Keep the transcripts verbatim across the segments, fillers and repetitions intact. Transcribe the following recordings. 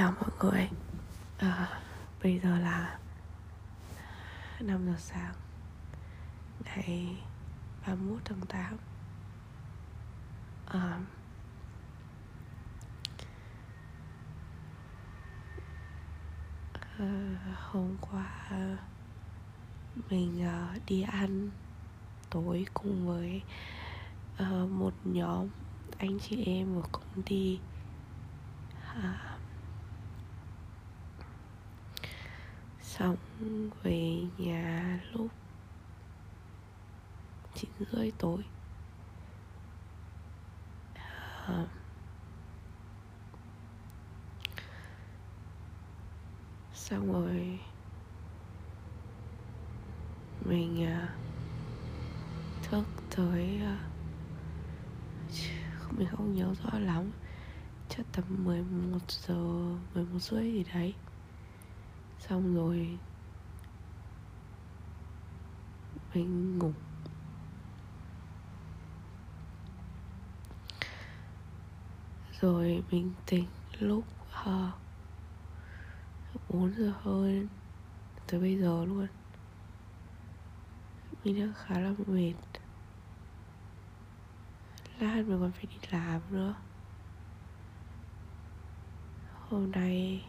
Chào mọi người. à, Bây giờ là năm giờ sáng ngày ba mươi mốt tháng tám. à, à, Hôm qua mình à, đi ăn tối cùng với à, một nhóm anh chị em ở công ty. à, Xong về nhà lúc chín rưỡi tối. à, Xong rồi mình à, thức tới à, mình không nhớ rõ lắm, chắc tầm mười một giờ, mười một rưỡi gì đấy. Xong rồi mình ngủ. Rồi mình tỉnh lúc uh, bốn giờ hơn. Tới bây giờ luôn mình đang khá là mệt. Lát mình còn phải đi làm nữa. Hôm nay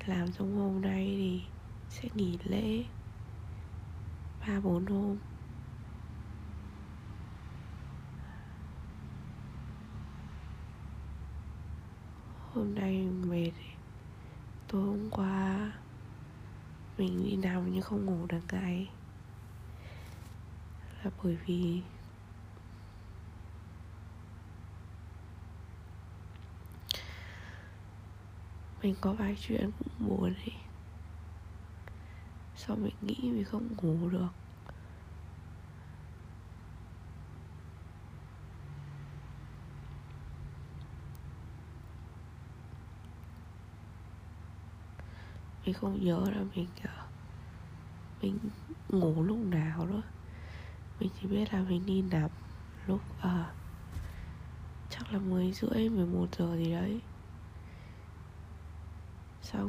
làm xong hôm nay thì sẽ nghỉ lễ ba bốn hôm. Hôm nay mệt. Tối hôm qua mình đi nằm nhưng không ngủ được ngay, là bởi vì mình có vài chuyện cũng buồn ấy. Sao mình nghĩ mình không ngủ được. Mình không nhớ là mình Mình ngủ lúc nào nữa. Mình chỉ biết là mình đi nằm lúc à, chắc là mười rưỡi, mười một giờ gì đấy. Xong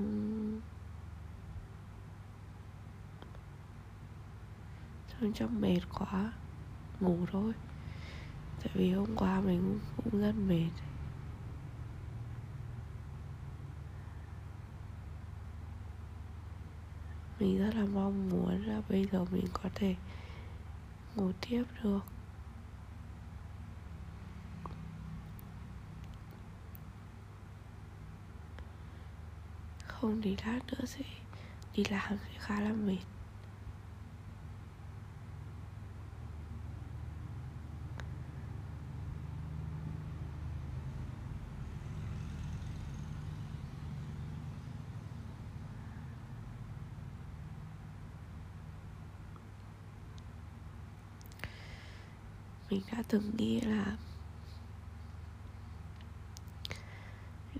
Xong chắc mệt quá, ngủ thôi. Tại vì hôm qua mình cũng, cũng rất mệt. Mình rất là mong muốn là bây giờ mình có thể ngủ tiếp được. Không thì lát nữa sẽ đi làm sẽ khá là mệt. Mình đã từng nghĩ là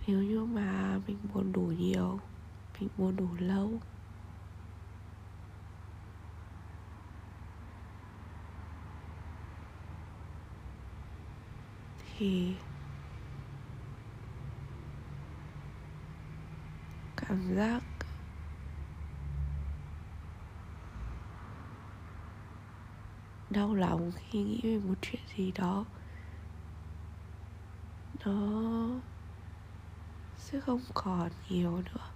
nếu như mà mình buồn đủ nhiều, mình buồn đủ lâu, thì cảm giác đau lòng khi nghĩ về một chuyện gì đó nó sẽ không còn nhiều nữa.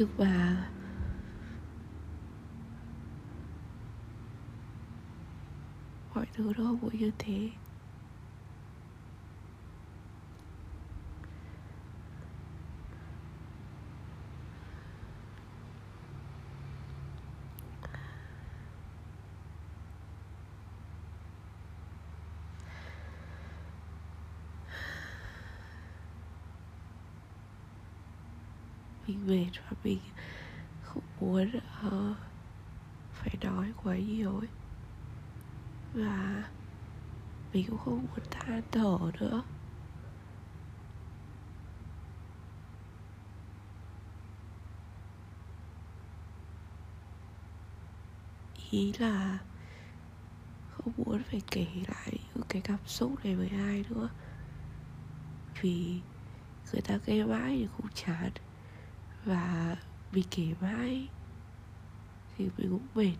Nhưng mà mọi thứ đó cũng như thế. Mình mệt và mình không muốn uh, phải đói quá nhiều ấy. Và Mình cũng không muốn than thở nữa. Ý là không muốn phải kể lại những cái cảm xúc này với ai nữa, vì người ta kể mãi thì cũng chán, và mình kể mãi thì mình cũng mệt.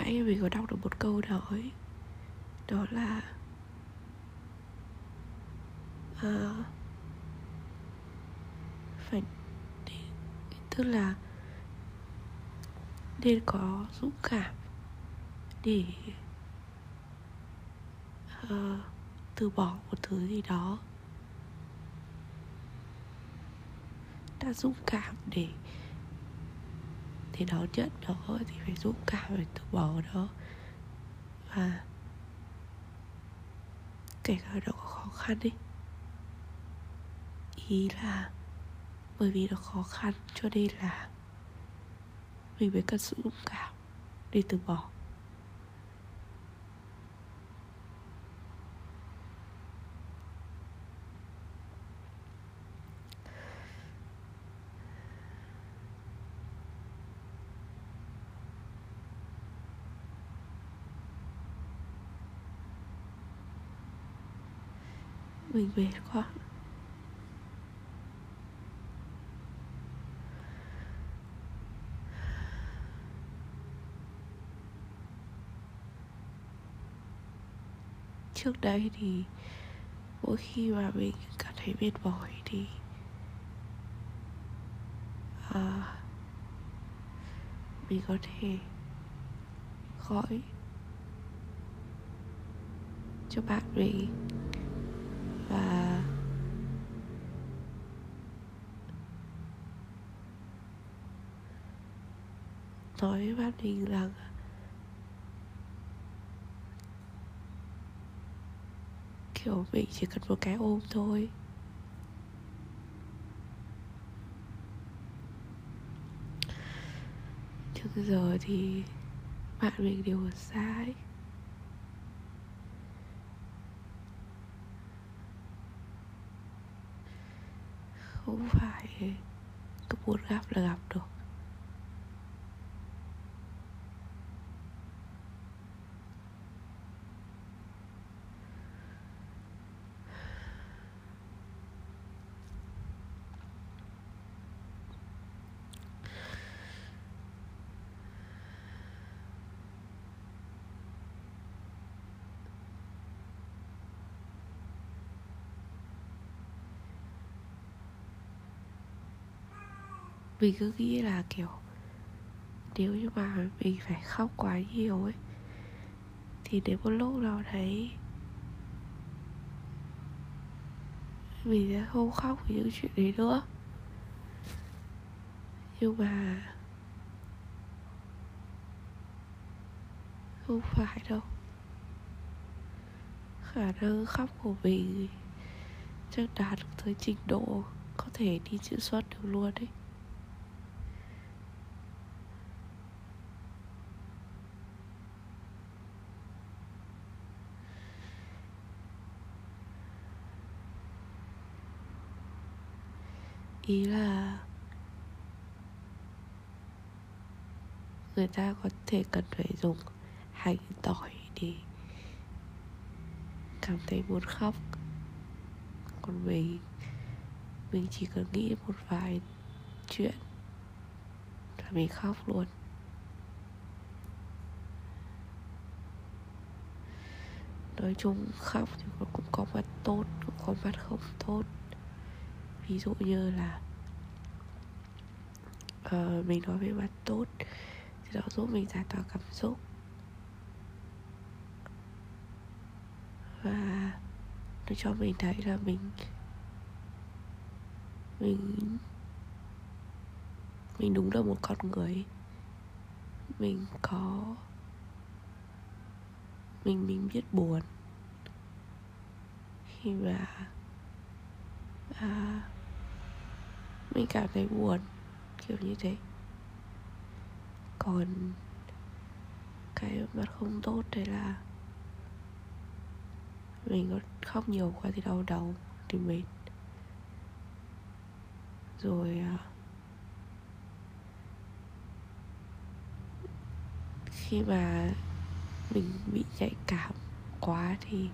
Nãy mình có đọc được một câu nói, đó là à, phải, tức là nên có dũng cảm để à, từ bỏ một thứ gì đó, đã dũng cảm để thì đó chết đó thì phải dũng cảm để từ bỏ đó, và kể cả nó có khó khăn đi. Ý là bởi vì nó khó khăn cho nên là mình mới cần sự dũng cảm để từ bỏ. Mình mệt quá. Trước đây thì mỗi khi mà mình cảm thấy mệt mỏi thì à, mình có thể gọi cho bạn mình và nói với bạn mình rằng kiểu mình chỉ cần một cái ôm thôi. Trước giờ thì bạn mình đều ở xa ấy, không phải cứ muốn gặp là gặp được. Mình cứ nghĩ là kiểu nếu như mà mình phải khóc quá nhiều ấy thì đến một lúc nào đấy mình sẽ không khóc vì những chuyện đấy nữa. Nhưng mà không phải đâu. Khả năng khóc của mình chắc đạt được tới trình độ có thể đi chữa xuất được luôn đấy. Ý là người ta có thể cần phải dùng hành tỏi để cảm thấy muốn khóc, còn mình mình chỉ cần nghĩ một vài chuyện là mình khóc luôn. Nói chung khóc thì cũng có mặt tốt, cũng có mặt không tốt. Ví dụ như là uh, mình nói về mặt tốt thì nó giúp mình giải tỏa cảm xúc, và nó cho mình thấy là mình Mình Mình đúng là một con người. Mình có mình mình biết buồn khi mà à, mình cảm thấy buồn kiểu như thế. Còn cái mặt không tốt đấy là mình có khóc nhiều quá thì đau đầu, thì mệt, rồi à, khi mà mình bị nhạy cảm quá thì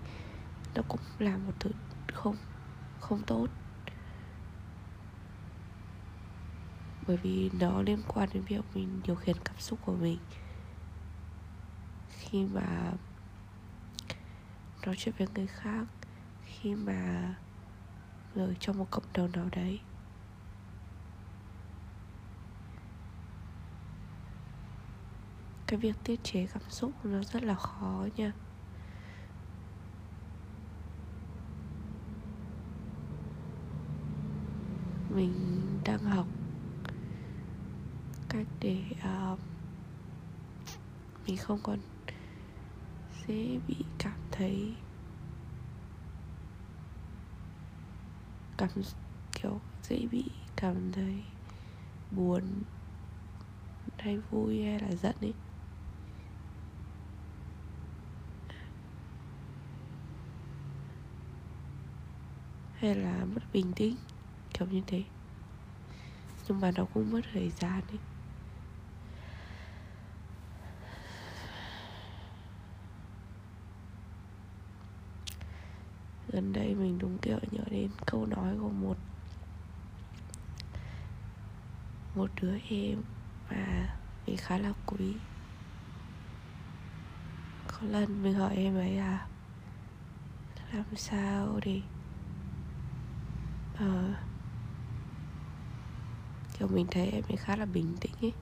nó cũng là một thứ không không tốt, bởi vì nó liên quan đến việc mình điều khiển cảm xúc của mình. Khi mà nói chuyện với người khác, khi mà người trong một cộng đồng nào đấy, cái việc tiết chế cảm xúc nó rất là khó nha. Mình đang học cách để uh, mình không còn dễ bị cảm thấy cảm kiểu dễ bị cảm thấy buồn hay vui hay là giận ấy. Hay là mất bình tĩnh, kiểu như thế. Nhưng mà nó cũng mất thời gian ấy. Gần đây mình đúng kiểu nhớ đến câu nói của một Một đứa em mà mình khá là quý. Có lần mình hỏi em ấy là làm sao để Uh, kiểu mình thấy em ấy khá là bình tĩnh ấy.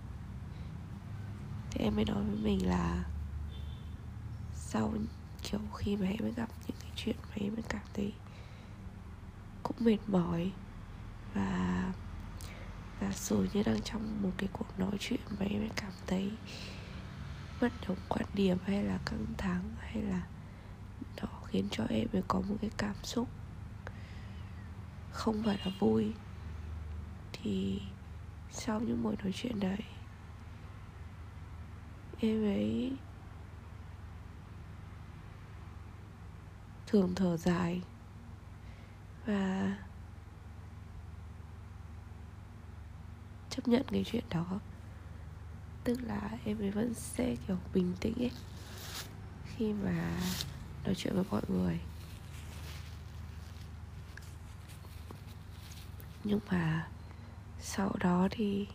Thế em ấy nói với mình là sau kiểu khi mà em ấy gặp những cái chuyện mà em ấy cảm thấy cũng mệt mỏi, và giả sử như đang trong một cái cuộc nói chuyện mà em ấy cảm thấy bất đồng quan điểm hay là căng thẳng, hay là nó khiến cho em ấy có một cái cảm xúc không phải là vui, thì sau những buổi nói chuyện đấy, em ấy thường thở dài và chấp nhận cái chuyện đó. Tức là em ấy vẫn sẽ kiểu bình tĩnh ấy khi mà nói chuyện với mọi người. Nhưng mà sau đó thì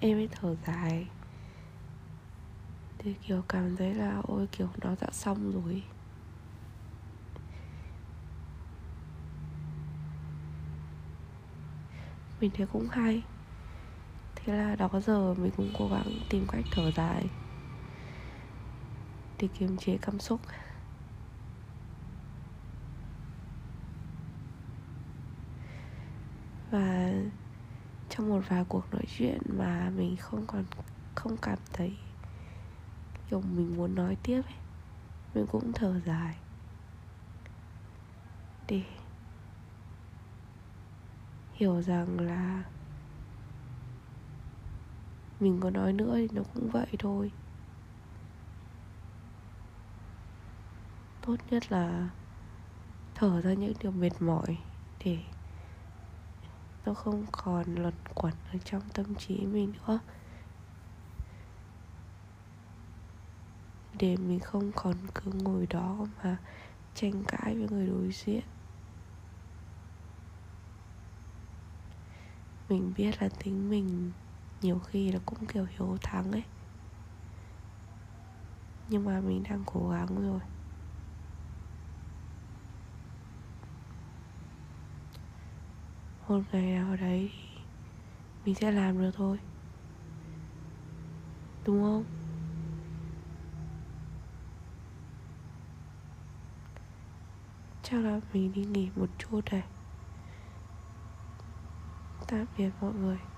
em ấy thở dài, thì kiểu cảm thấy là ôi kiểu nó đã xong rồi. Mình thấy cũng hay. Thế là đó giờ mình cũng cố gắng tìm cách thở dài để kiềm chế cảm xúc. Và trong một vài cuộc nói chuyện mà mình không còn không cảm thấy kiểu mình muốn nói tiếp ấy, mình cũng thở dài để hiểu rằng là mình có nói nữa thì nó cũng vậy thôi. Tốt nhất là thở ra những điều mệt mỏi để nó không còn luẩn quẩn ở trong tâm trí mình nữa, để mình không còn cứ ngồi đó mà tranh cãi với người đối diện. Mình biết là tính mình nhiều khi là cũng kiểu hiếu thắng ấy, nhưng mà mình đang cố gắng rồi. Một ngày nào đấy mình sẽ làm được thôi, đúng không? Chắc là mình đi nghỉ một chút này. Tạm biệt mọi người.